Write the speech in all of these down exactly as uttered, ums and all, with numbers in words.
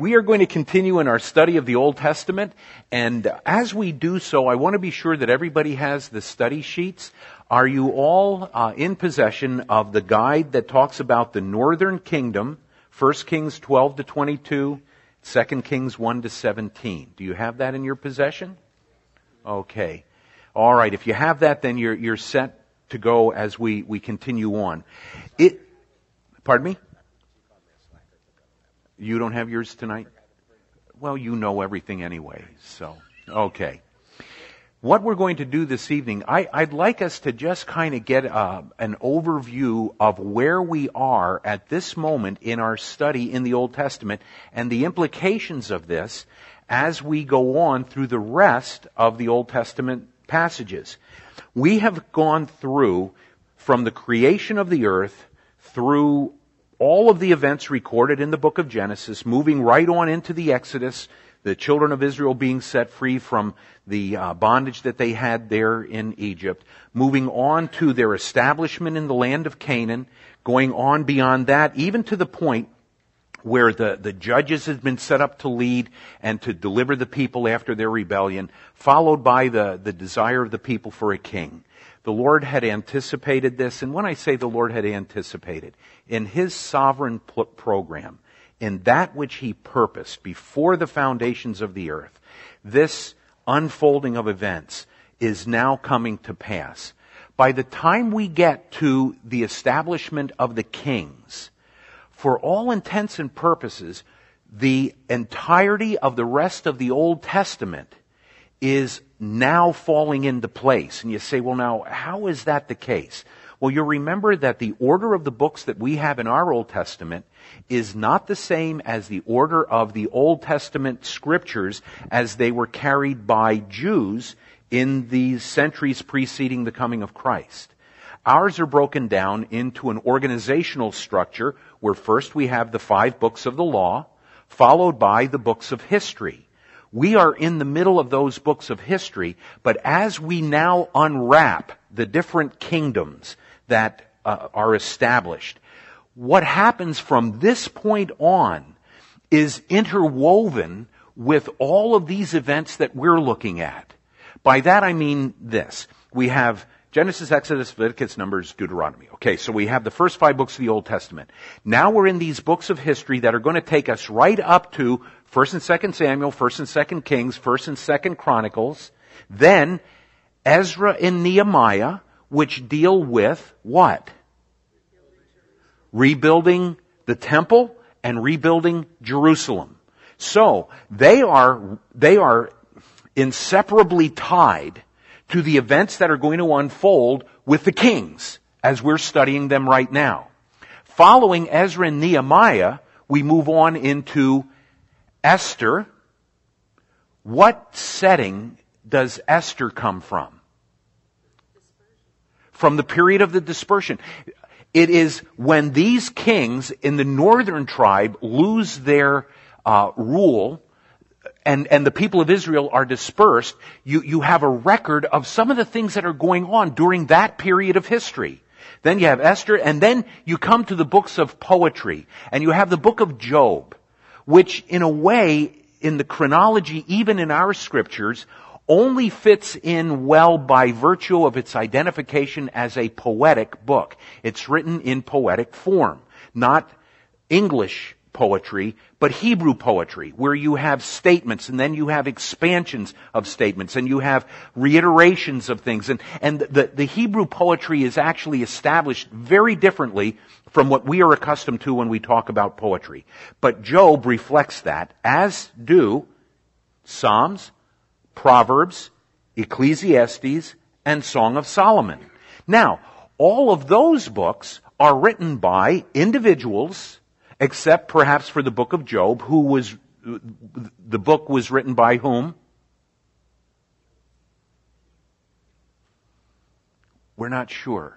we are going to continue in our study of the Old Testament, and as we do so, I want to be sure that everybody has the study sheets. Are you all uh, in possession of the guide that talks about the northern kingdom, First Kings twelve to twenty-two, Second Kings one to seventeen? Do you have that in your possession? Okay. All right, if you have that, then you're you're set to go as we, we continue on. It, pardon me? You don't have yours tonight? Well, you know everything anyway, so, okay. What we're going to do this evening, I, I'd like us to just kind of get uh, an overview of where we are at this moment in our study in the Old Testament and the implications of this as we go on through the rest of the Old Testament passages. We have gone through from the creation of the earth through all of the events recorded in the book of Genesis, moving right on into the Exodus, the children of Israel being set free from the uh, bondage that they had there in Egypt, moving on to their establishment in the land of Canaan, going on beyond that, even to the point where the, the judges had been set up to lead and to deliver the people after their rebellion, followed by the, the desire of the people for a king. The Lord had anticipated this, and when I say the Lord had anticipated, in His sovereign pl- program, in that which He purposed before the foundations of the earth, this unfolding of events is now coming to pass. By the time we get to the establishment of the kings, for all intents and purposes, the entirety of the rest of the Old Testament is now falling into place. And you say, well, now, how is that the case? Well, you remember that the order of the books that we have in our Old Testament is not the same as the order of the Old Testament scriptures as they were carried by Jews in the centuries preceding the coming of Christ. Ours are broken down into an organizational structure where first we have the five books of the law, followed by the books of history. We are in the middle of those books of history, but as we now unwrap the different kingdoms that uh, are established, what happens from this point on is interwoven with all of these events that we're looking at. By that I mean this. We have Genesis, Exodus, Leviticus, Numbers, Deuteronomy. Okay, so we have the first five books of the Old Testament. Now we're in these books of history that are going to take us right up to First and Second Samuel, First and Second Kings, First and Second Chronicles, then Ezra and Nehemiah, which deal with what? Rebuilding the temple and rebuilding Jerusalem. So, they are, they are inseparably tied to the events that are going to unfold with the kings as we're studying them right now. Following Ezra and Nehemiah, we move on into Esther. What setting does Esther come from? From the period of the dispersion. It is when these kings in the northern tribe lose their uh, rule, And, and the people of Israel are dispersed, you, you have a record of some of the things that are going on during that period of history. Then you have Esther, and then you come to the books of poetry, and you have the book of Job, which in a way, in the chronology, even in our scriptures, only fits in well by virtue of its identification as a poetic book. It's written in poetic form, not English poetry, but Hebrew poetry, where you have statements and then you have expansions of statements and you have reiterations of things. And, and the, the Hebrew poetry is actually established very differently from what we are accustomed to when we talk about poetry. But Job reflects that, as do Psalms, Proverbs, Ecclesiastes, and Song of Solomon. Now, all of those books are written by individuals, except perhaps for the book of Job, who was, the book was written by whom? We're not sure.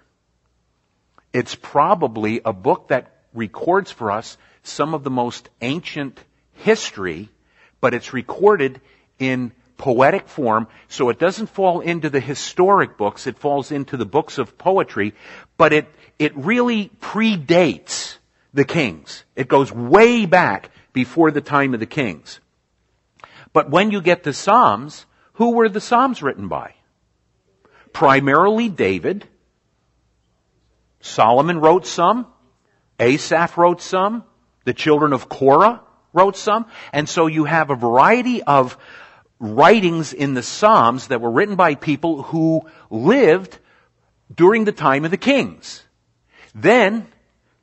It's probably a book that records for us some of the most ancient history, but it's recorded in poetic form, so it doesn't fall into the historic books, it falls into the books of poetry, but it, it really predates the kings. It goes way back before the time of the kings. But when you get to Psalms, who were the Psalms written by? Primarily David. Solomon wrote some. Asaph wrote some. The children of Korah wrote some. And so you have a variety of writings in the Psalms that were written by people who lived during the time of the kings. Then,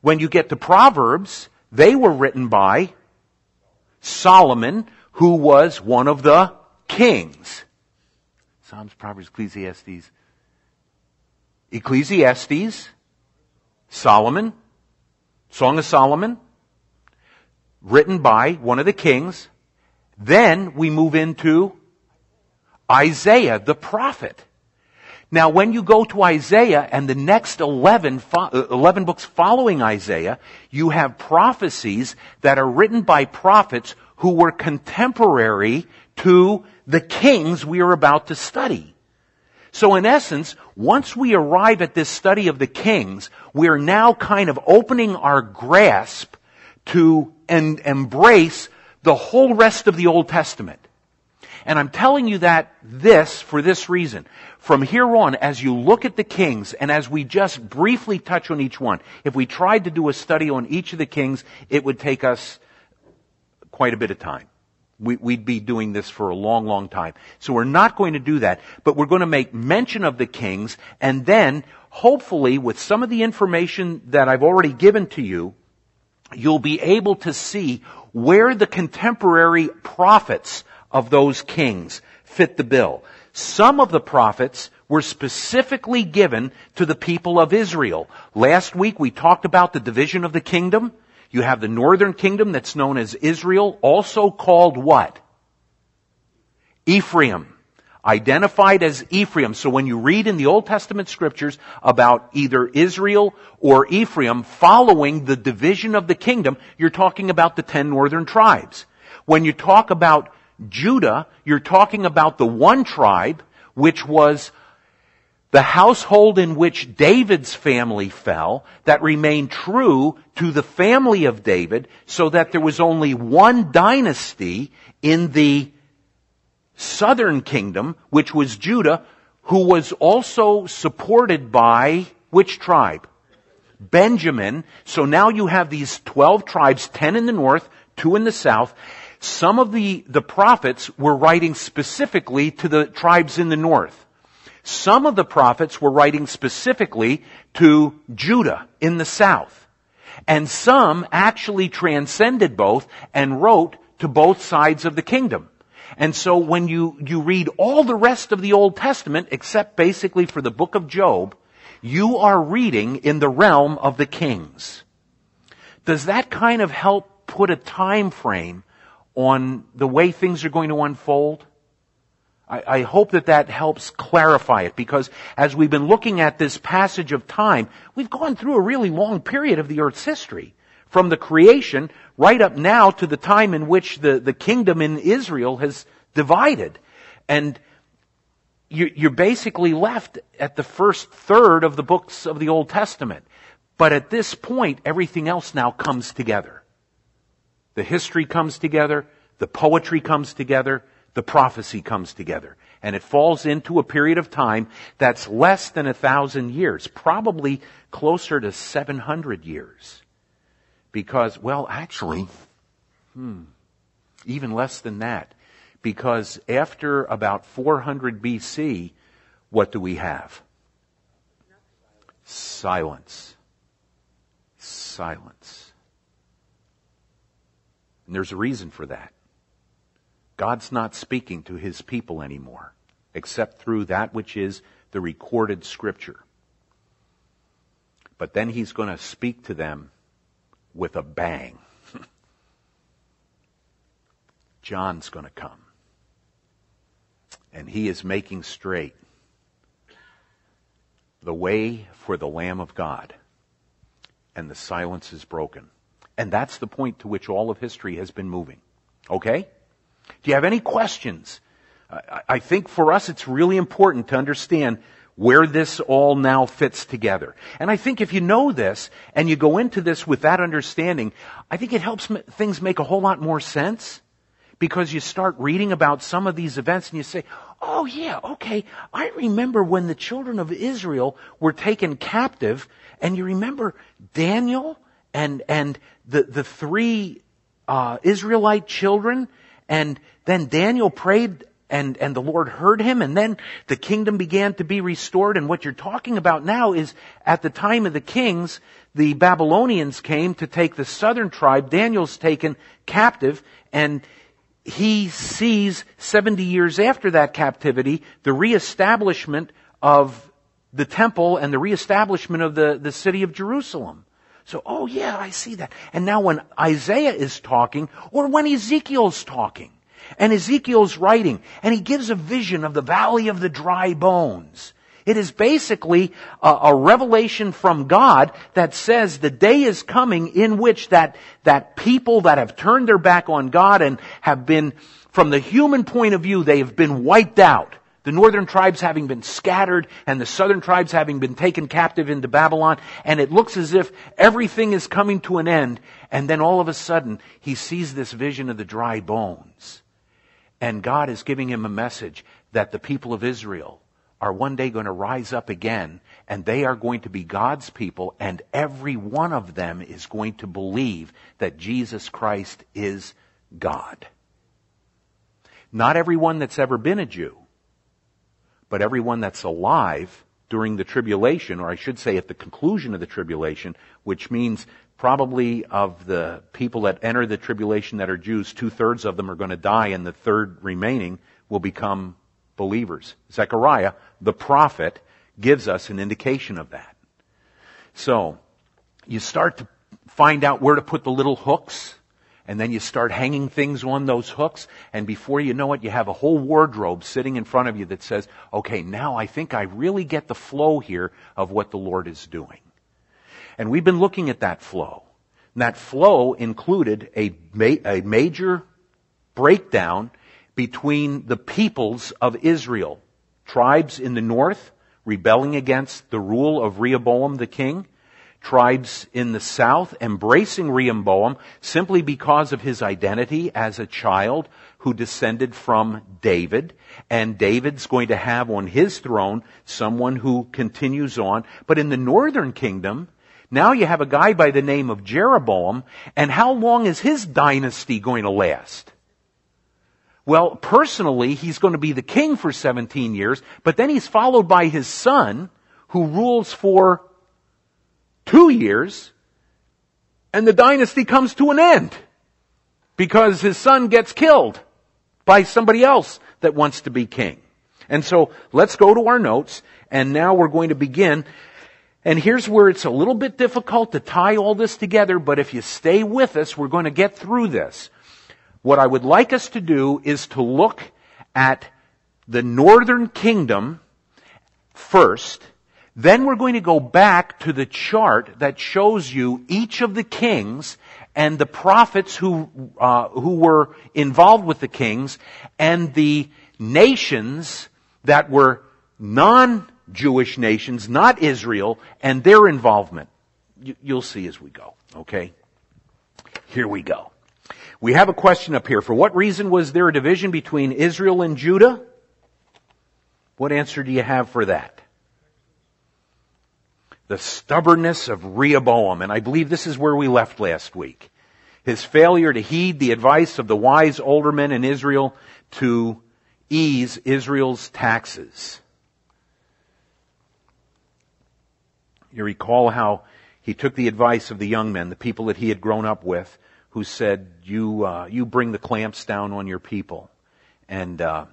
when you get to Proverbs, they were written by Solomon, who was one of the kings. Psalms, Proverbs, Ecclesiastes. Ecclesiastes, Solomon, Song of Solomon, written by one of the kings. Then we move into Isaiah the prophet. Now when you go to Isaiah and the next eleven, eleven books following Isaiah, you have prophecies that are written by prophets who were contemporary to the kings we are about to study. So in essence, once we arrive at this study of the kings, we are now kind of opening our grasp to and embrace the whole rest of the Old Testament. And I'm telling you that this, for this reason. From here on, as you look at the kings, and as we just briefly touch on each one, if we tried to do a study on each of the kings, it would take us quite a bit of time. We, we'd be doing this for a long, long time. So we're not going to do that, but we're going to make mention of the kings, and then, hopefully, with some of the information that I've already given to you, you'll be able to see where the contemporary prophets of those kings fit the bill. Some of the prophets were specifically given to the people of Israel. Last week we talked about the division of the kingdom. You have the northern kingdom that's known as Israel, also called what? Ephraim. Identified as Ephraim. So when you read in the Old Testament scriptures about either Israel or Ephraim following the division of the kingdom, you're talking about the ten northern tribes. When you talk about Judah, you're talking about the one tribe, which was the household in which David's family fell, that remained true to the family of David, so that there was only one dynasty in the southern kingdom, which was Judah, who was also supported by which tribe? Benjamin. So now you have these twelve tribes, ten in the north, two in the south. Some of the, the prophets were writing specifically to the tribes in the north. Some of the prophets were writing specifically to Judah in the south. And some actually transcended both and wrote to both sides of the kingdom. And so when you, you read all the rest of the Old Testament, except basically for the book of Job, you are reading in the realm of the kings. Does that kind of help put a time frame on the way things are going to unfold? I, I hope that that helps clarify it, because as we've been looking at this passage of time, we've gone through a really long period of the earth's history, from the creation right up now to the time in which the, the kingdom in Israel has divided. And you, you're basically left at the first third of the books of the Old Testament. But at this point, everything else now comes together. The history comes together, the poetry comes together, the prophecy comes together. And it falls into a period of time that's less than a thousand years, probably closer to seven hundred years. Because, well, actually, hmm, even less than that. Because after about four hundred B C, what do we have? Silence. Silence. And there's a reason for that. God's not speaking to his people anymore, except through that which is the recorded scripture. But then he's going to speak to them with a bang. John's going to come. And he is making straight the way for the Lamb of God. And the silence is broken. And that's the point to which all of history has been moving. Okay? Do you have any questions? I think for us it's really important to understand where this all now fits together. And I think if you know this, and you go into this with that understanding, I think it helps m- things make a whole lot more sense, because you start reading about some of these events and you say, oh yeah, okay, I remember when the children of Israel were taken captive, and you remember Daniel and and the, the three uh Israelite children, and then Daniel prayed and and the Lord heard him, and then the kingdom began to be restored. And what you're talking about now is, at the time of the kings, the Babylonians came to take the southern tribe. Daniel's taken captive, and he sees seventy years after that captivity the reestablishment of the temple and the reestablishment of the, the city of Jerusalem. So, oh yeah, I see that. And now when Isaiah is talking, or when Ezekiel's talking, and Ezekiel's writing, and he gives a vision of the valley of the dry bones, it is basically a, a revelation from God that says the day is coming in which that, that people that have turned their back on God and have been, from the human point of view, they have been wiped out. The northern tribes having been scattered, and the southern tribes having been taken captive into Babylon, and it looks as if everything is coming to an end. And then all of a sudden, he sees this vision of the dry bones. And God is giving him a message that the people of Israel are one day going to rise up again, and they are going to be God's people, and every one of them is going to believe that Jesus Christ is God. Not everyone that's ever been a Jew, but everyone that's alive during the tribulation, or I should say at the conclusion of the tribulation, which means probably of the people that enter the tribulation that are Jews, two-thirds of them are going to die, and the third remaining will become believers. Zechariah, the prophet, gives us an indication of that. So, you start to find out where to put the little hooks, and then you start hanging things on those hooks, and before you know it, you have a whole wardrobe sitting in front of you that says, okay, now I think I really get the flow here of what the Lord is doing. And we've been looking at that flow. And that flow included a, ma- a major breakdown between the peoples of Israel, tribes in the north rebelling against the rule of Rehoboam the king, tribes in the south embracing Rehoboam simply because of his identity as a child who descended from David, and David's going to have on his throne someone who continues on. But in the northern kingdom, now you have a guy by the name of Jeroboam, and how long is his dynasty going to last? Well, personally, he's going to be the king for seventeen years, but then he's followed by his son, who rules for two years, and the dynasty comes to an end, because his son gets killed by somebody else that wants to be king. And so, let's go to our notes, and now we're going to begin. And here's where it's a little bit difficult to tie all this together, but if you stay with us, we're going to get through this. What I would like us to do is to look at the northern kingdom first. Then we're going to go back to the chart that shows you each of the kings and the prophets who uh, who were involved with the kings, and the nations that were non-Jewish nations, not Israel, and their involvement. You, you'll see as we go, okay? Here we go. We have a question up here. For what reason was there a division between Israel and Judah? What answer do you have for that? The stubbornness of Rehoboam. And I believe this is where we left last week. His failure to heed the advice of the wise older men in Israel to ease Israel's taxes. You recall how he took the advice of the young men, the people that he had grown up with, who said, you uh, you bring the clamps down on your people, and uh,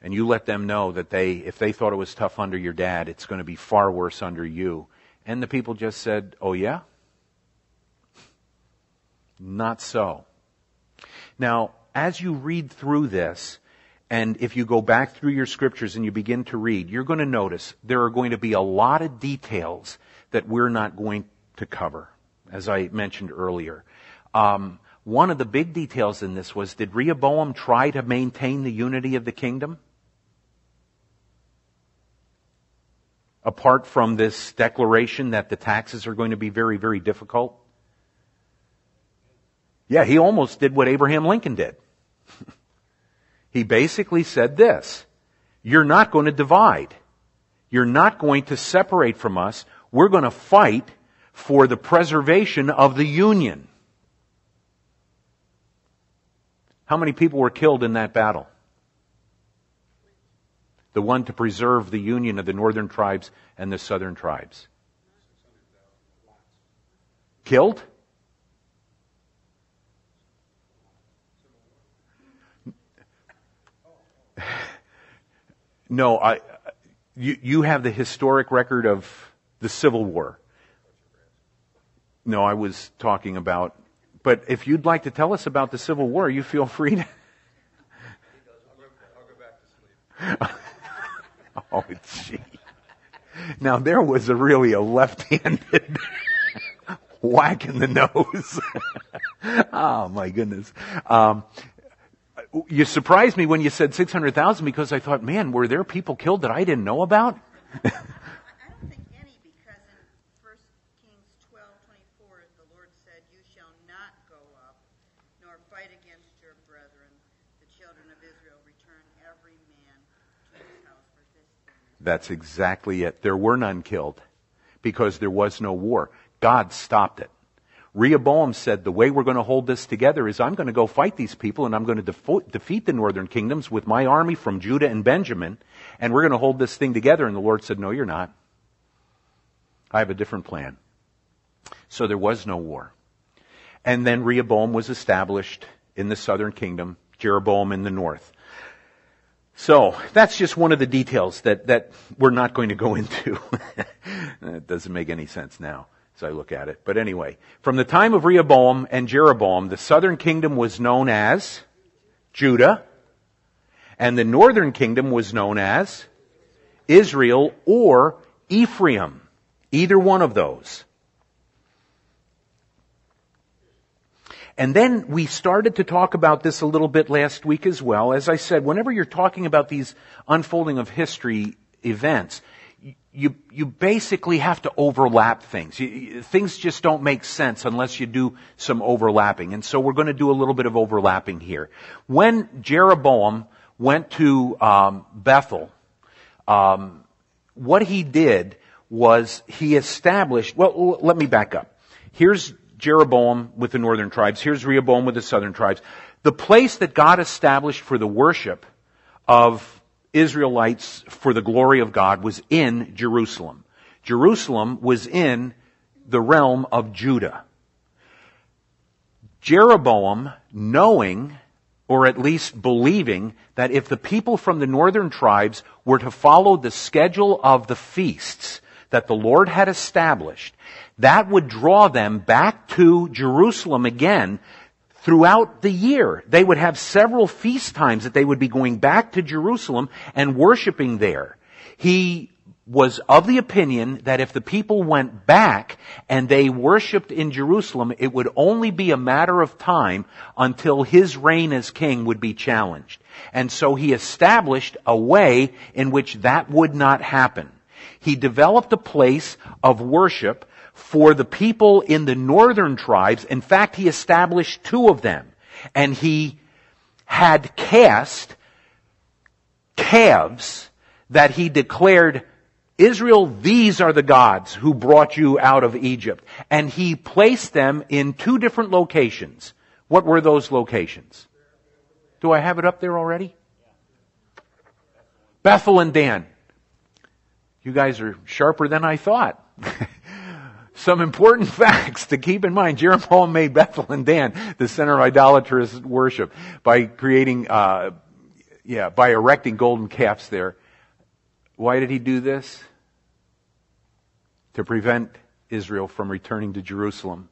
and you let them know that they, if they thought it was tough under your dad, it's going to be far worse under you. And the people just said, oh yeah? Not so. Now, as you read through this, and if you go back through your scriptures and you begin to read, you're going to notice there are going to be a lot of details that we're not going to cover, as I mentioned earlier. Um, one of the big details in this was, did Rehoboam try to maintain the unity of the kingdom? apart from this declaration that the taxes are going to be very, very difficult? Yeah, he almost did what Abraham Lincoln did. He basically said this: you're not going to divide. You're not going to separate from us. We're going to fight for the preservation of the Union. How many people were killed in that battle? The one to preserve the union of the northern tribes and the southern tribes. Killed? No, I, you, you have the historic record of the Civil War. No, I was talking about, but if you'd like to tell us about the Civil War, you feel free to. I'll go back to sleep. Oh, gee. Now, there was a really a left-handed whack in the nose. Oh, my goodness. Um, you surprised me when you said six hundred thousand because I thought, man, were there people killed that I didn't know about? I don't think any, because in First Kings twelve twenty-four, the Lord said, you shall not go up, nor fight against your brethren. The children of Israel return every man to his house. That's exactly it. There were none killed because there was no war. God stopped it. Rehoboam said, the way we're going to hold this together is I'm going to go fight these people and I'm going to defo- defeat the northern kingdoms with my army from Judah and Benjamin, and we're going to hold this thing together. And the Lord said, no, you're not. I have a different plan. So there was no war. And then Rehoboam was established in the southern kingdom, Jeroboam in the north. So, that's just one of the details that, that we're not going to go into. It doesn't make any sense now as I look at it. But anyway, from the time of Rehoboam and Jeroboam, the southern kingdom was known as Judah, and the northern kingdom was known as Israel or Ephraim. Either one of those. And then we started to talk about this a little bit last week as well. As I said, whenever you're talking about these unfolding of history events, you you basically have to overlap things. You, things just don't make sense unless you do some overlapping. And so we're going to do a little bit of overlapping here. When Jeroboam went to um, Bethel, um, what he did was he established... Well, let me back up. Here's Jeroboam with the northern tribes. Here's Rehoboam with the southern tribes. The place that God established for the worship of Israelites for the glory of God was in Jerusalem. Jerusalem was in the realm of Judah. Jeroboam, knowing, or at least believing, that if the people from the northern tribes were to follow the schedule of the feasts that the Lord had established, that would draw them back to Jerusalem again throughout the year. They would have several feast times that they would be going back to Jerusalem and worshiping there. He was of the opinion that if the people went back and they worshiped in Jerusalem, it would only be a matter of time until his reign as king would be challenged. And so he established a way in which that would not happen. He developed a place of worship for the people in the northern tribes. In fact, he established two of them. And he had cast calves that he declared, Israel, these are the gods who brought you out of Egypt. And he placed them in two different locations. What were those locations? Do I have it up there already? Bethel and Dan. You guys are sharper than I thought. Some important facts to keep in mind. Jeroboam made Bethel and Dan the center of idolatrous worship by creating, uh, yeah, by erecting golden calves there. Why did he do this? To prevent Israel from returning to Jerusalem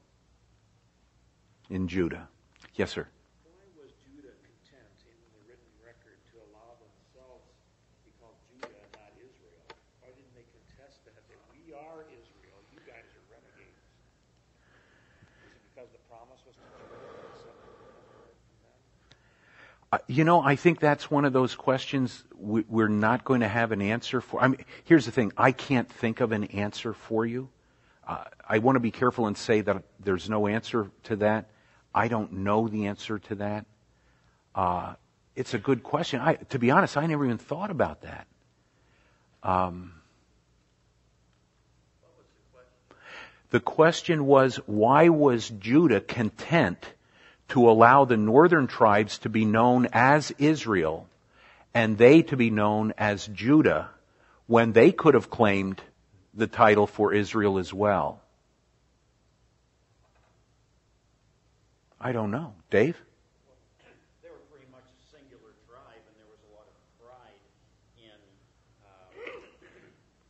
in Judah. Yes, sir. Why was Judah content in the written record to allow themselves to be called Judah and not Israel? Why didn't they contest that? That we are Israel. You guys are renegades. Is it because the promise was to Judah? You know, I think that's one of those questions we're not going to have an answer for. I mean, here's the thing. I can't think of an answer for you. Uh, I want to be careful and say that there's no answer to that. I don't know the answer to that. Uh, it's a good question. I, to be honest, I never even thought about that. Um, what was the question? The question was, why was Judah content to allow the northern tribes to be known as Israel and they to be known as Judah when they could have claimed the title for Israel as well? I don't know. Dave? Well, they were pretty much a singular tribe, and there was a lot of pride in, uh,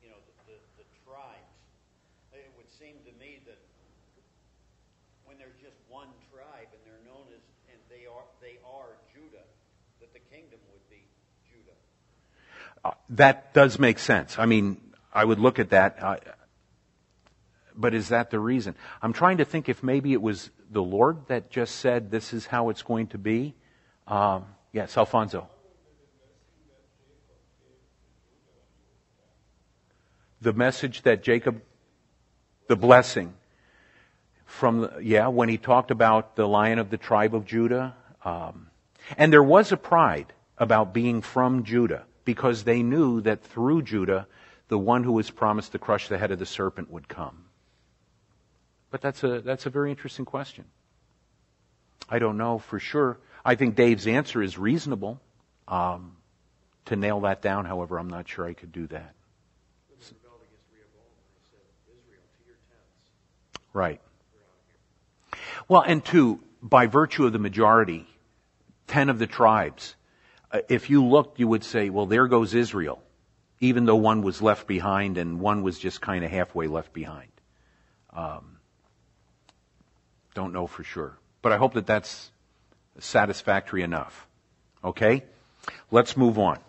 you know, the, the, the tribes. It would seem to me that when there's just one tribe and they're known as, and they are they are Judah, that the kingdom would be Judah. Uh, that does make sense. I mean, I would look at that, uh, but is that the reason? I'm trying to think if maybe it was the Lord that just said, this is how it's going to be. Um, yes, Alfonso. The message that Jacob, the blessing from, the, yeah, when he talked about the lion of the tribe of Judah. Um, and there was a pride about being from Judah because they knew that through Judah, the one who was promised to crush the head of the serpent would come. But that's a that's a very interesting question. I don't know for sure. I think Dave's answer is reasonable. Um, to nail that down, however, I'm not sure I could do that. When they rebelled against Rehoboam, they said, Israel, to your tents. Right. Well, and two, by virtue of the majority, ten of the tribes, if you looked, you would say, well, there goes Israel. Even though one was left behind and one was just kind of halfway left behind. Um, don't know for sure. But I hope that that's satisfactory enough. Okay? Let's move on.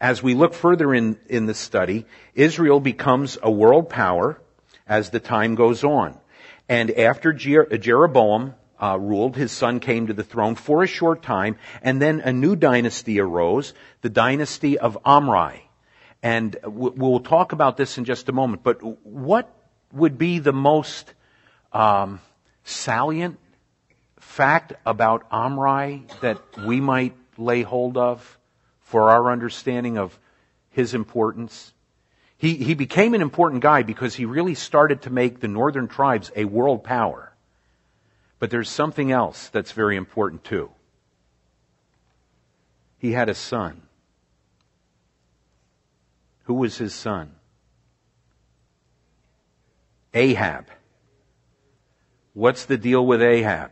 As we look further in, in this study, Israel becomes a world power as the time goes on. And after Jer- Jeroboam Uh, ruled, his son came to the throne for a short time, and then a new dynasty arose, the dynasty of Omri. And w- we'll talk about this in just a moment, but what would be the most um, salient fact about Omri that we might lay hold of for our understanding of his importance? He, he became an important guy because he really started to make the northern tribes a world power. But there's something else that's very important too. He had a son. Who was his son? Ahab. What's the deal with Ahab?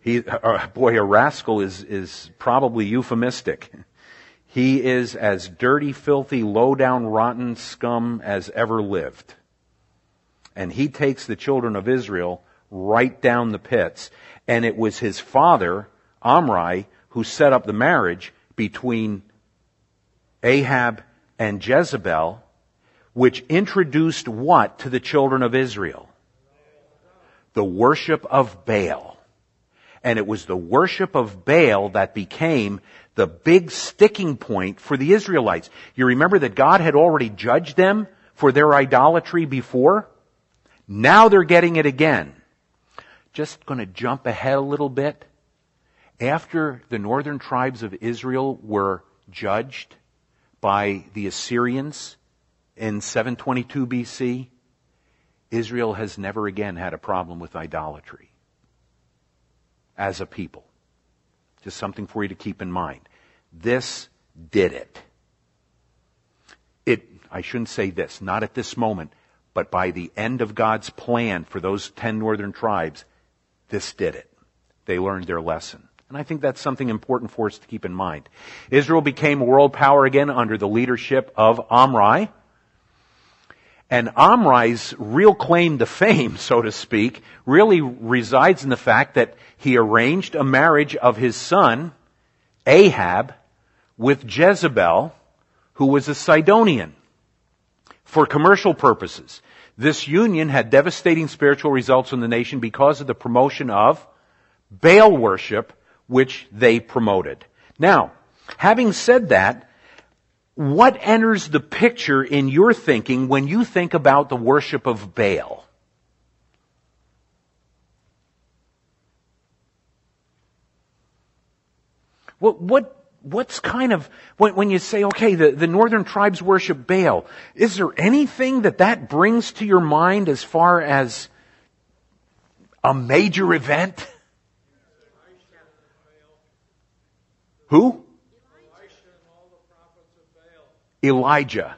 He, uh, boy, a rascal is, is probably euphemistic. He is as dirty, filthy, low-down, rotten scum as ever lived. And he takes the children of Israel right down the pits. And it was his father, Omri, who set up the marriage between Ahab and Jezebel, which introduced what to the children of Israel? The worship of Baal. And it was the worship of Baal that became the big sticking point for the Israelites. You remember that God had already judged them for their idolatry before? Now they're getting it again. Just going to jump ahead a little bit. After the northern tribes of Israel were judged by the Assyrians in seven twenty-two B C, Israel has never again had a problem with idolatry as a people. Just something for you to keep in mind. This did it. It, I shouldn't say this, not at this moment. But by the end of God's plan for those ten northern tribes, this did it. They learned their lesson. And I think that's something important for us to keep in mind. Israel became a world power again under the leadership of Omri. And Omri's real claim to fame, so to speak, really resides in the fact that he arranged a marriage of his son, Ahab, with Jezebel, who was a Sidonian. For commercial purposes, this union had devastating spiritual results in the nation because of the promotion of Baal worship, which they promoted. Now, having said that, what enters the picture in your thinking when you think about the worship of Baal? What, what, what's kind of, when, when you say, okay, the, the northern tribes worship Baal, is there anything that that brings to your mind as far as a major event? Who? Elijah.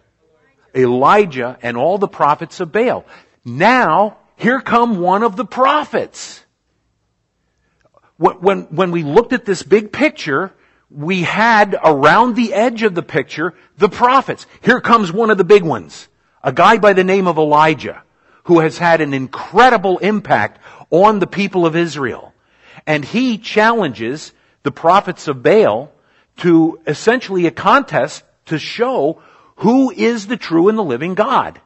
Elijah and all the prophets of Baal. Now, here come one of the prophets. When, when we looked at this big picture, we had around the edge of the picture the prophets. Here comes one of the big ones, a guy by the name of Elijah, who has had an incredible impact on the people of Israel. And he challenges the prophets of Baal to essentially a contest to show who is the true and the living God.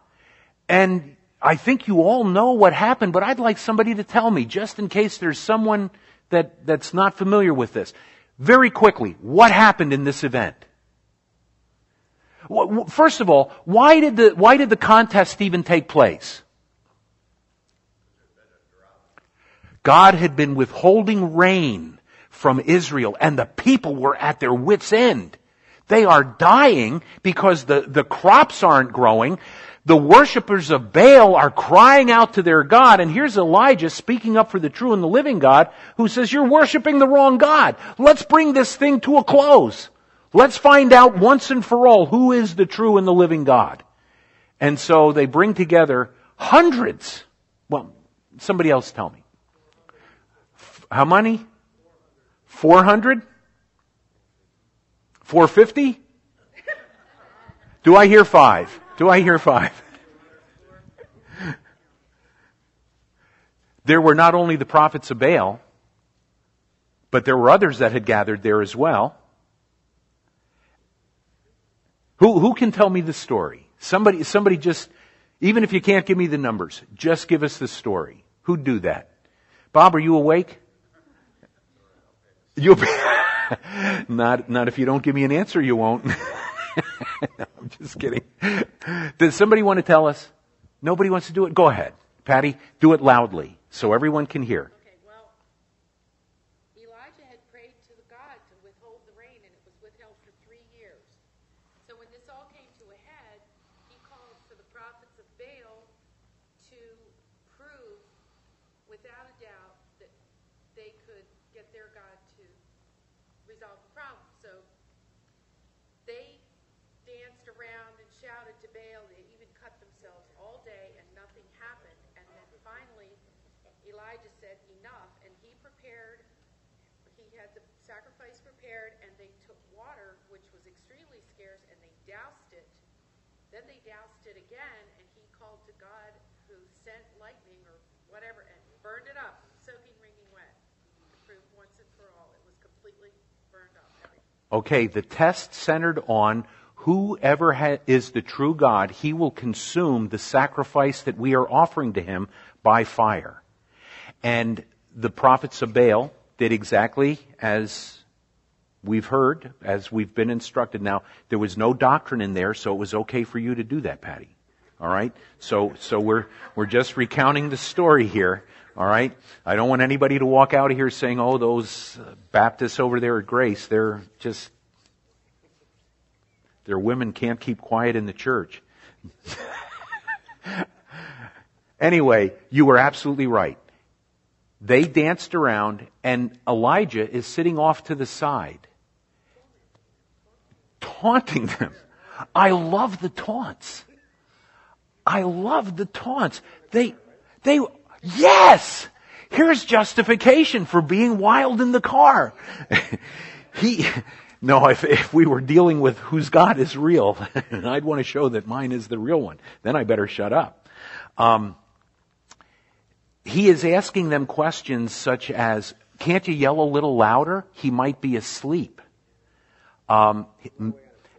And I think you all know what happened, but I'd like somebody to tell me, just in case there's someone that, that's not familiar with this. Very quickly, what happened in this event? First of all, why did the, why did the contest even take place? God had been withholding rain from Israel, and the people were at their wits' end. They are dying because the, the crops aren't growing. The worshipers of Baal are crying out to their God. And here's Elijah speaking up for the true and the living God, who says, you're worshiping the wrong God. Let's bring this thing to a close. Let's find out once and for all who is the true and the living God. And so they bring together hundreds. Well, somebody else tell me. How many? Four hundred? four fifty? Do I hear five? Do I hear five? There were not only the prophets of Baal, but there were others that had gathered there as well. Who, who can tell me the story? Somebody, somebody just, even if you can't give me the numbers, just give us the story. Who'd do that? Bob, are you awake? You'll be... Not, not if you don't give me an answer, you won't. No, I'm just kidding. Does somebody want to tell us? Nobody wants to do it? Go ahead. Patty, do it loudly so everyone can hear. Okay, well, Elijah had prayed to God to withhold the rain, and it was withheld for three years. So when this all came to a head, he called for the prophets of Baal to prove, without a doubt, that they could get their God to resolve the problem. So they danced around and shouted to Baal. They even cut themselves all day and nothing happened. And then finally, Elijah said, enough. And he prepared, he had the sacrifice prepared, and they took water, which was extremely scarce, and they doused it. Then they doused it again, and he called to God, who sent lightning or whatever, and burned it up, soaking, wringing wet, to prove once and for all it was completely. Okay, the test centered on whoever ha- is the true God, he will consume the sacrifice that we are offering to him by fire. And the prophets of Baal did exactly as we've heard, as we've been instructed. Now, there was no doctrine in there, so it was okay for you to do that, Patty. All right? So, so we're, we're just recounting the story here. All right? I don't want anybody to walk out of here saying, oh, those Baptists over there at Grace, they're just, their women can't keep quiet in the church. Anyway, you were absolutely right. They danced around, and Elijah is sitting off to the side, taunting them. I love the taunts. I love the taunts. They, they... Yes! Here's justification for being wild in the car. he, no, if, if we were dealing with whose God is real, I'd want to show that mine is the real one. Then I better shut up. Um, he is asking them questions such as, can't you yell a little louder? He might be asleep. Um,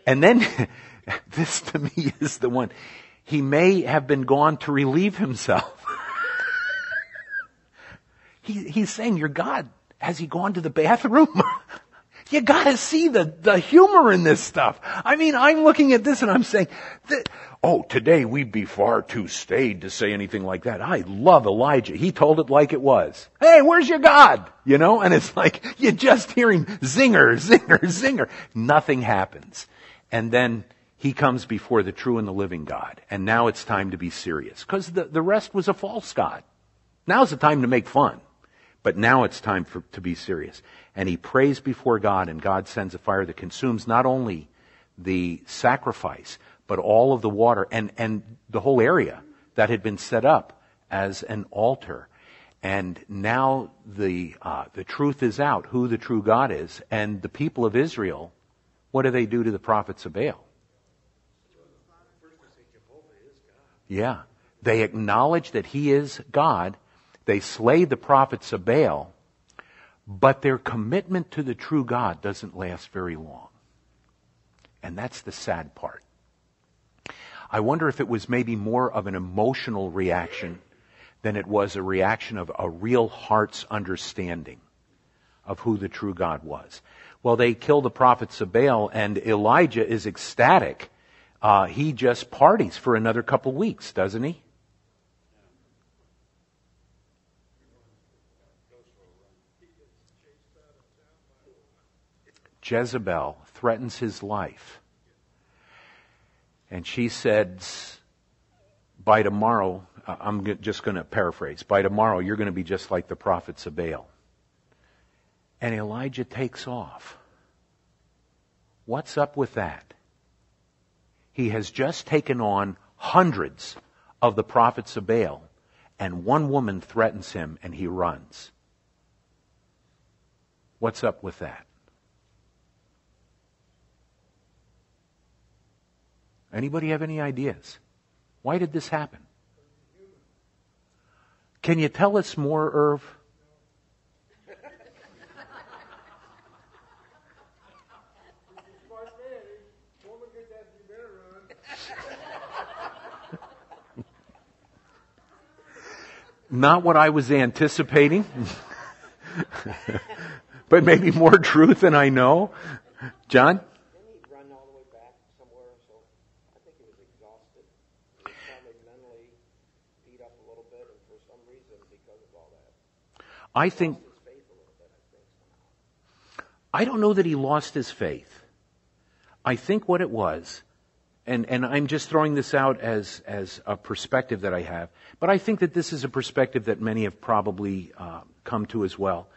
and then, this to me is the one. He may have been gone to relieve himself. He, he's saying your God Has he gone to the bathroom? You gotta see the, the humor in this stuff. I mean, I'm looking at this and I'm saying, th- oh, today we'd be far too staid to say anything like that. I love Elijah. He told it like it was. Hey, where's your God? You know, and it's like, you just hear him zinger, zinger, zinger. Nothing happens. And then he comes before the true and the living God. And now it's time to be serious. Because the, the rest was a false God. Now's the time to make fun. But now it's time for, to be serious. And he prays before God, and God sends a fire that consumes not only the sacrifice, but all of the water and, and the whole area that had been set up as an altar. And now the uh, the truth is out, who the true God is. And the people of Israel, what do they do to the prophets of Baal? Yeah. They acknowledge that he is God. They slay the prophets of Baal, but their commitment to the true God doesn't last very long. And that's the sad part. I wonder if it was maybe more of an emotional reaction than it was a reaction of a real heart's understanding of who the true God was. Well, they kill the prophets of Baal, and Elijah is ecstatic. Uh, he just parties for another couple weeks, doesn't he? Jezebel threatens his life. And she said, by tomorrow, I'm just going to paraphrase, by tomorrow you're going to be just like the prophets of Baal. And Elijah takes off. What's up with that? He has just taken on hundreds of the prophets of Baal, and one woman threatens him and he runs. What's up with that? Anybody have any ideas? Why did this happen? Can you tell us more, Irv? Not what I was anticipating, but maybe more truth than I know. John? I think, I don't know that he lost his faith. I think what it was, and, and I'm just throwing this out as, as a perspective that I have, but I think that this is a perspective that many have probably uh, come to as well.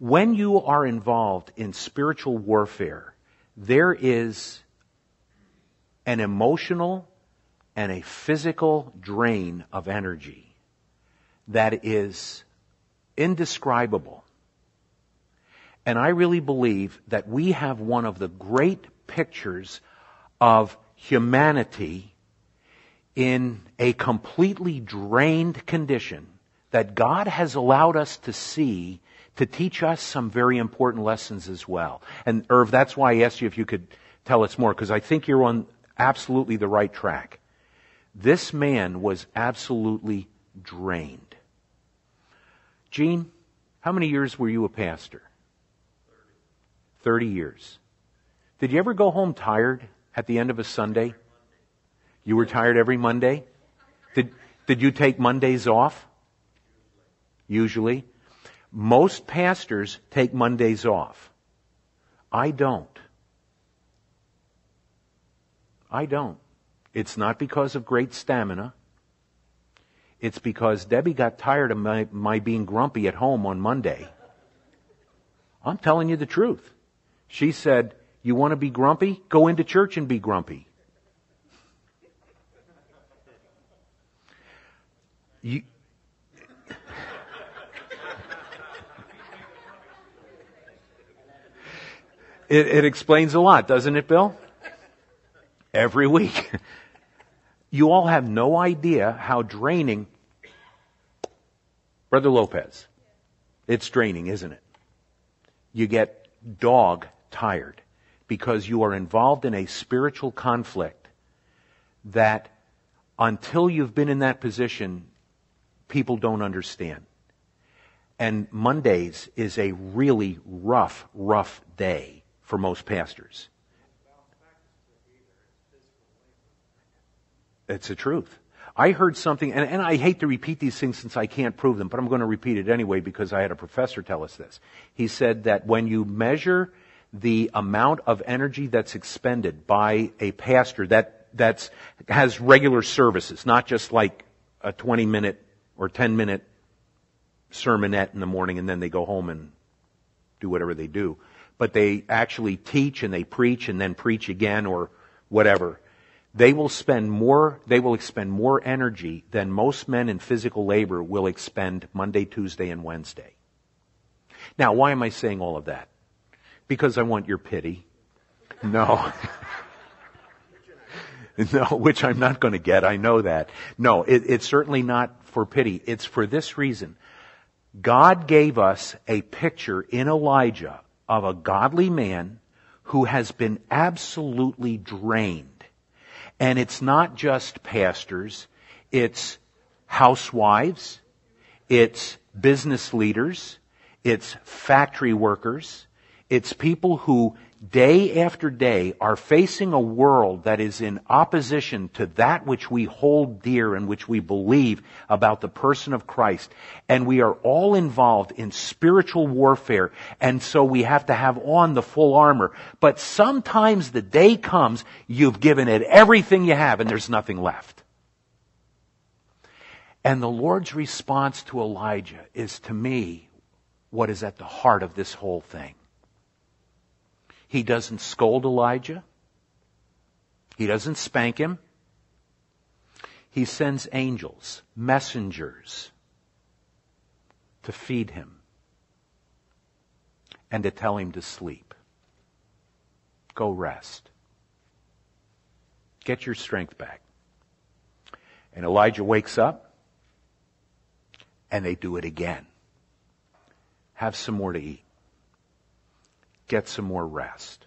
When you are involved in spiritual warfare, there is an emotional and a physical drain of energy that is indescribable. And I really believe that we have one of the great pictures of humanity in a completely drained condition that God has allowed us to see to teach us some very important lessons as well. And Irv, that's why I asked you if you could tell us more, because I think you're on absolutely the right track. This man was absolutely drained. Gene, how many years were you a pastor? Thirty. Thirty years. Did you ever go home tired at the end of a Sunday? You were tired every Monday? Did did you take Mondays off? Usually. Most pastors take Mondays off. I don't. I don't. It's not because of great stamina. It's because Debbie got tired of my, my being grumpy at home on Monday. I'm telling you the truth. She said, you want to be grumpy? Go into church and be grumpy. You... it, it explains a lot, doesn't it, Bill? Every week. You all have no idea how draining. Brother Lopez, it's draining, isn't it? You get dog tired because you are involved in a spiritual conflict that until you've been in that position, people don't understand. And Mondays is a really rough, rough day for most pastors. It's the truth. I heard something, and, and I hate to repeat these things since I can't prove them, but I'm going to repeat it anyway because I had a professor tell us this. He said that when you measure the amount of energy that's expended by a pastor that that's, has regular services, not just like a twenty-minute or ten-minute sermonette in the morning and then they go home and do whatever they do, but they actually teach and they preach and then preach again or whatever. They will spend more, they will expend more energy than most men in physical labor will expend Monday, Tuesday, and Wednesday. Now, why am I saying all of that? Because I want your pity. No. No, which I'm not going to get, I know that. No, it, it's certainly not for pity. It's for this reason. God gave us a picture in Elijah of a godly man who has been absolutely drained. And it's not just pastors, it's housewives, it's business leaders, it's factory workers, it's people who day after day are facing a world that is in opposition to that which we hold dear and which we believe about the person of Christ. And we are all involved in spiritual warfare, and so we have to have on the full armor. But sometimes the day comes, you've given it everything you have, and there's nothing left. And the Lord's response to Elijah is, to me, what is at the heart of this whole thing. He doesn't scold Elijah. He doesn't spank him. He sends angels, messengers, to feed him and to tell him to sleep. Go rest. Get your strength back. And Elijah wakes up, and they do it again. Have some more to eat. Get some more rest.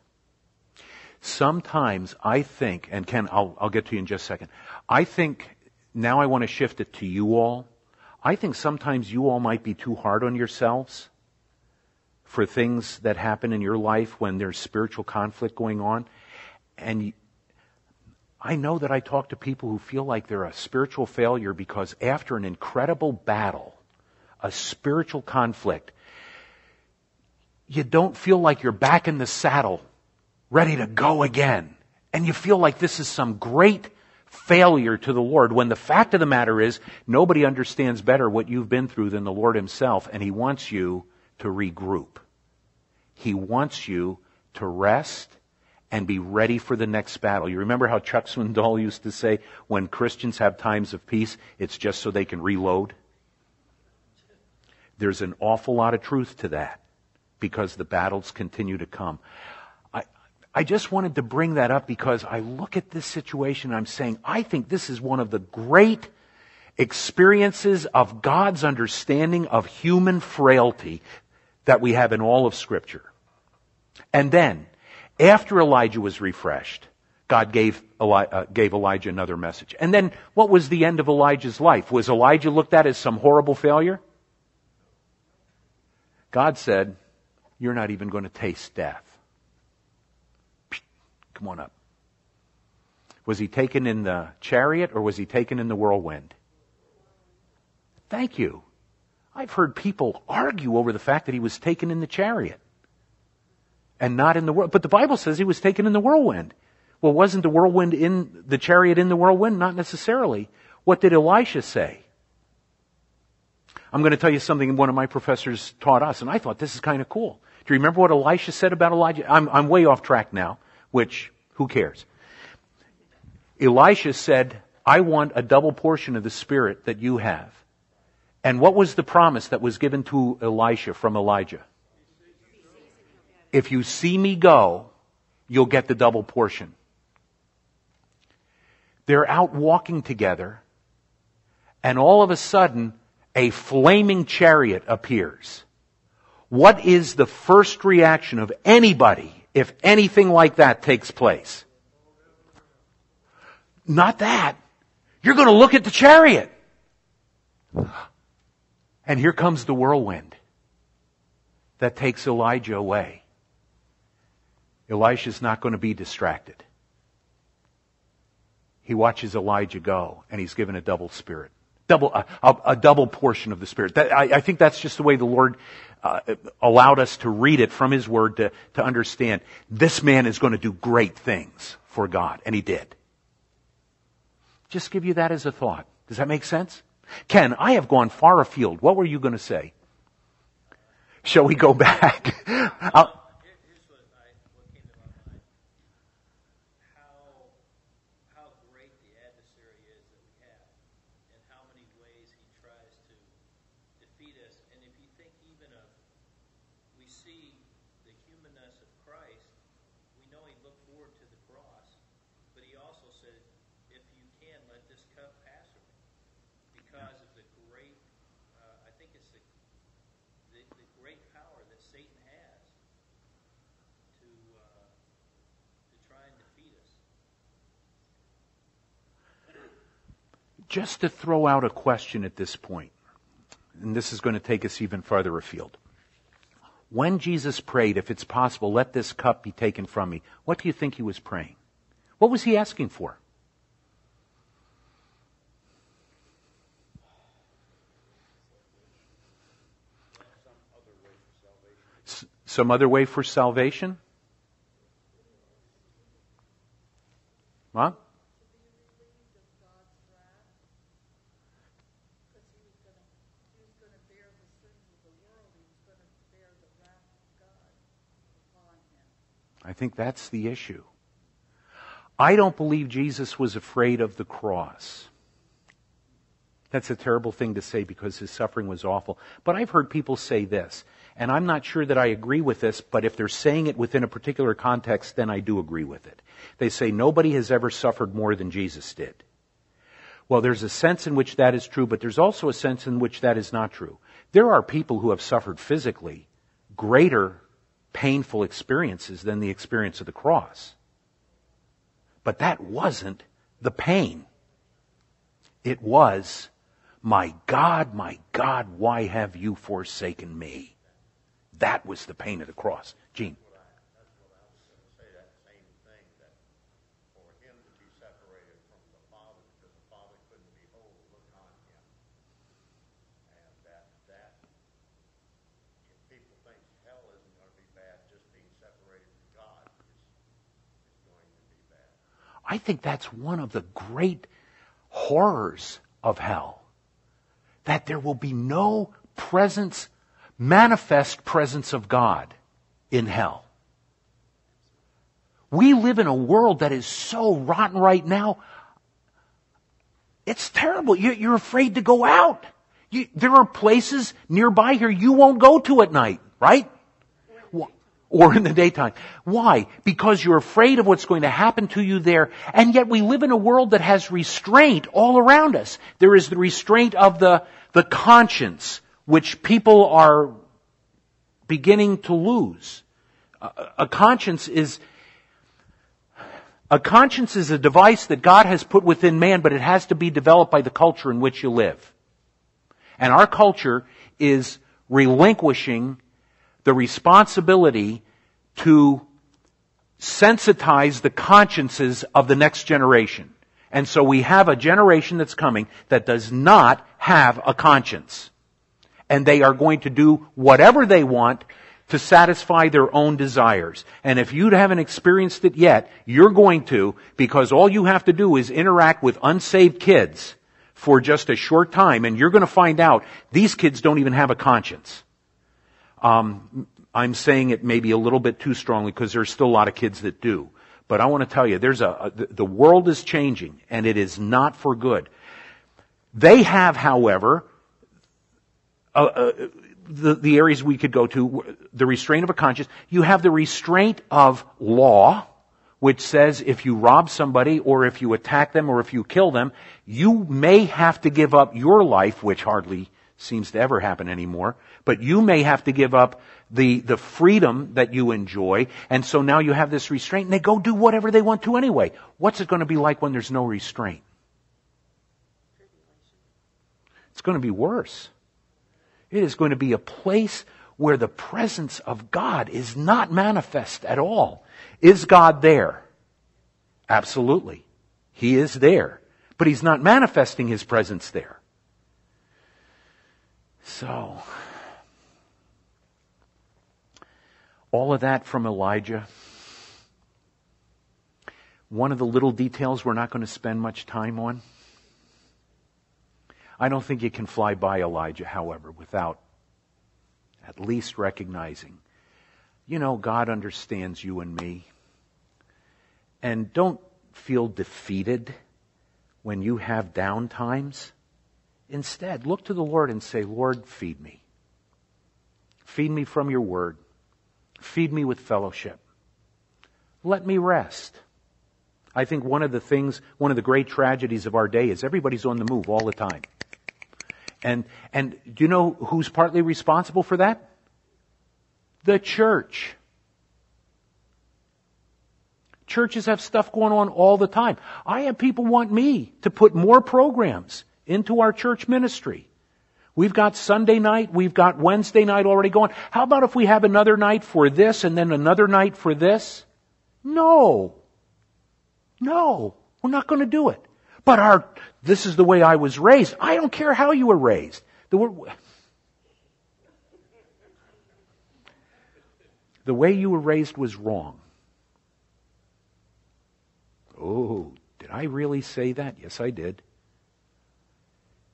Sometimes I think, and Ken, I'll, I'll get to you in just a second. I think, now I want to shift it to you all. I think sometimes you all might be too hard on yourselves for things that happen in your life when there's spiritual conflict going on. And I know that I talk to people who feel like they're a spiritual failure because after an incredible battle, a spiritual conflict, you don't feel like you're back in the saddle, ready to go again. And you feel like this is some great failure to the Lord, when the fact of the matter is, nobody understands better what you've been through than the Lord himself, and he wants you to regroup. He wants you to rest and be ready for the next battle. You remember how Chuck Swindoll used to say, when Christians have times of peace, it's just so they can reload? There's an awful lot of truth to that, because the battles continue to come. I, I just wanted to bring that up because I look at this situation and I'm saying, I think this is one of the great experiences of God's understanding of human frailty that we have in all of Scripture. And then, after Elijah was refreshed, God gave, Eli- uh, gave Elijah another message. And then, what was the end of Elijah's life? Was Elijah looked at as some horrible failure? God said, you're not even going to taste death. Come on up. Was he taken in the chariot or was he taken in the whirlwind? Thank you. I've heard people argue over the fact that he was taken in the chariot and not in the whirlwind. But the Bible says he was taken in the whirlwind. Well, wasn't the whirlwind in the chariot in the whirlwind? Not necessarily. What did Elisha say? I'm going to tell you something one of my professors taught us, and I thought this is kind of cool. Do you remember what Elisha said about Elijah? I'm, I'm way off track now, which, who cares? Elisha said, I want a double portion of the Spirit that you have. And what was the promise that was given to Elisha from Elijah? If you see me go, you'll get the double portion. They're out walking together, and all of a sudden, a flaming chariot appears. What is the first reaction of anybody if anything like that takes place? Not that. You're going to look at the chariot. And here comes the whirlwind. that takes Elijah away. Elisha's not going to be distracted. He watches Elijah go, and he's given a double spirit. Double, a, a, a double portion of the Spirit. That, I, I think that's just the way the Lord uh, allowed us to read it from His Word to, to understand. This man is going to do great things for God. And he did. Just give you that as a thought. Does that make sense? Ken, I have gone far afield. What were you going to say? Shall we go back? I'll, Just to throw out a question at this point, and this is going to take us even farther afield. When Jesus prayed, if it's possible, let this cup be taken from me, what do you think he was praying? What was he asking for? Some other way for salvation? Huh? I think that's the issue. I don't believe Jesus was afraid of the cross. That's a terrible thing to say because his suffering was awful. But I've heard people say this, and I'm not sure that I agree with this, but if they're saying it within a particular context, then I do agree with it. They say nobody has ever suffered more than Jesus did. Well, there's a sense in which that is true, but there's also a sense in which that is not true. There are people who have suffered physically greater painful experiences than the experience of the cross. But that wasn't the pain. It was, my God, my God, why have you forsaken me? That was the pain of the cross. Gene. I think that's one of the great horrors of hell. That there will be no presence, manifest presence of God in hell. We live in a world that is so rotten right now. It's terrible. You're afraid to go out. You, there are places nearby here you won't go to at night, right? Or in the daytime. Why? Because you're afraid of what's going to happen to you there. And yet we live in a world that has restraint all around us. There is the restraint of the, the conscience, which people are beginning to lose. A, a conscience is, a conscience is a device that God has put within man, but it has to be developed by the culture in which you live. And our culture is relinquishing the responsibility to sensitize the consciences of the next generation. And so we have a generation that's coming that does not have a conscience. And they are going to do whatever they want to satisfy their own desires. And if you haven't experienced it yet, you're going to, because all you have to do is interact with unsaved kids for just a short time, and you're going to find out these kids don't even have a conscience. Um, I'm saying it maybe a little bit too strongly because there's still a lot of kids that do. But I want to tell you, there's a, a the world is changing, and it is not for good. They have, however, uh, uh, the, the areas we could go to, the restraint of a conscience. You have the restraint of law, which says if you rob somebody or if you attack them or if you kill them, you may have to give up your life, which hardly seems to ever happen anymore, but you may have to give up the the freedom that you enjoy, and so now you have this restraint, and they go do whatever they want to anyway. What's it going to be like when there's no restraint? It's going to be worse. It is going to be a place where the presence of God is not manifest at all. Is God there? Absolutely. He is there. But He's not manifesting His presence there. So, all of that from Elijah. One of the little details we're not going to spend much time on. I don't think you can fly by Elijah, however, without at least recognizing, you know, God understands you and me. And don't feel defeated when you have down times. Instead, look to the Lord and say, Lord, feed me. Feed me from your word. Feed me with fellowship. Let me rest. I think one of the things, one of the great tragedies of our day is everybody's on the move all the time. And, and do you know who's partly responsible for that? The church. Churches have stuff going on all the time. I have people want me to put more programs into our church ministry. We've got Sunday night, we've got Wednesday night already going. How about if we have another night for this and then another night for this? No. No, we're not going to do it. But our, this is the way I was raised. I don't care how you were raised. The word, the way you were raised was wrong. Oh, did I really say that? Yes, I did.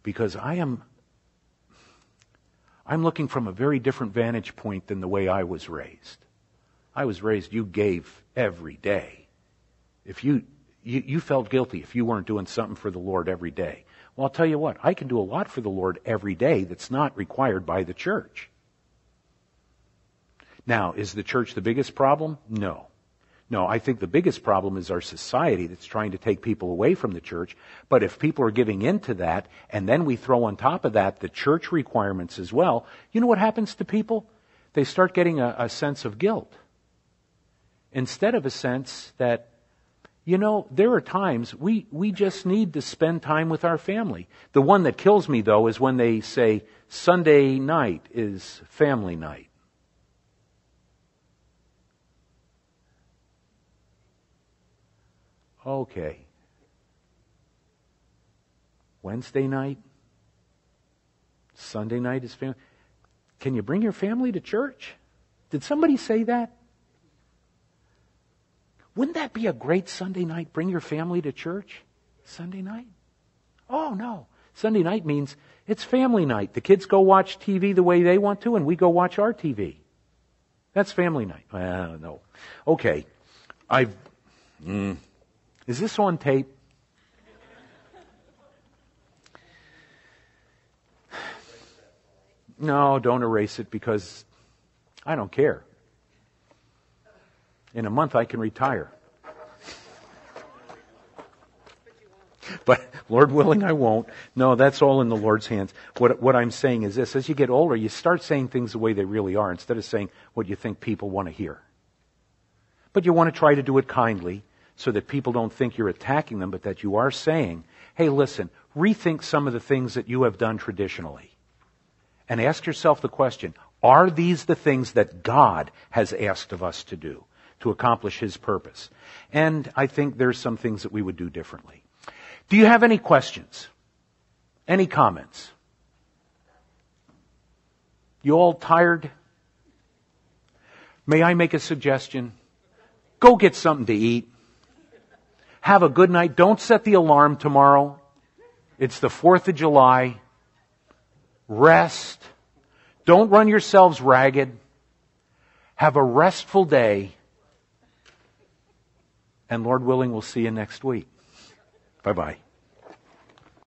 Because I am, I'm looking from a very different vantage point than the way I was raised. I was raised, you gave every day. If you, you, you felt guilty if you weren't doing something for the Lord every day. Well, I'll tell you what, I can do a lot for the Lord every day that's not required by the church. Now, is the church the biggest problem? No. No, I think the biggest problem is our society that's trying to take people away from the church. But if people are giving in to that, and then we throw on top of that the church requirements as well, you know what happens to people? They start getting a, a sense of guilt. Instead of a sense that, you know, there are times we, we just need to spend time with our family. The one that kills me, though, is when they say Sunday night is family night. Okay. Wednesday night? Sunday night is family? Can you bring your family to church? Did somebody say that? Wouldn't that be a great Sunday night? Bring your family to church? Sunday night? Oh, no. Sunday night means it's family night. The kids go watch T V the way they want to, and we go watch our T V. That's family night. Uh, no. Okay. I've... Mm, is this on tape? No, don't erase it because I don't care. In a month I can retire. But Lord willing, I won't. No, that's all in the Lord's hands. What what I'm saying is this. As you get older, you start saying things the way they really are instead of saying what you think people want to hear. But you want to try to do it kindly so that people don't think you're attacking them, but that you are saying, hey, listen, rethink some of the things that you have done traditionally. And ask yourself the question, are these the things that God has asked of us to do? To accomplish His purpose. And I think there's some things that we would do differently. Do you have any questions? Any comments? You all tired? May I make a suggestion? Go get something to eat. Have a good night. Don't set the alarm tomorrow. It's the fourth of July. Rest. Don't run yourselves ragged. Have a restful day. And Lord willing, we'll see you next week. Bye-bye.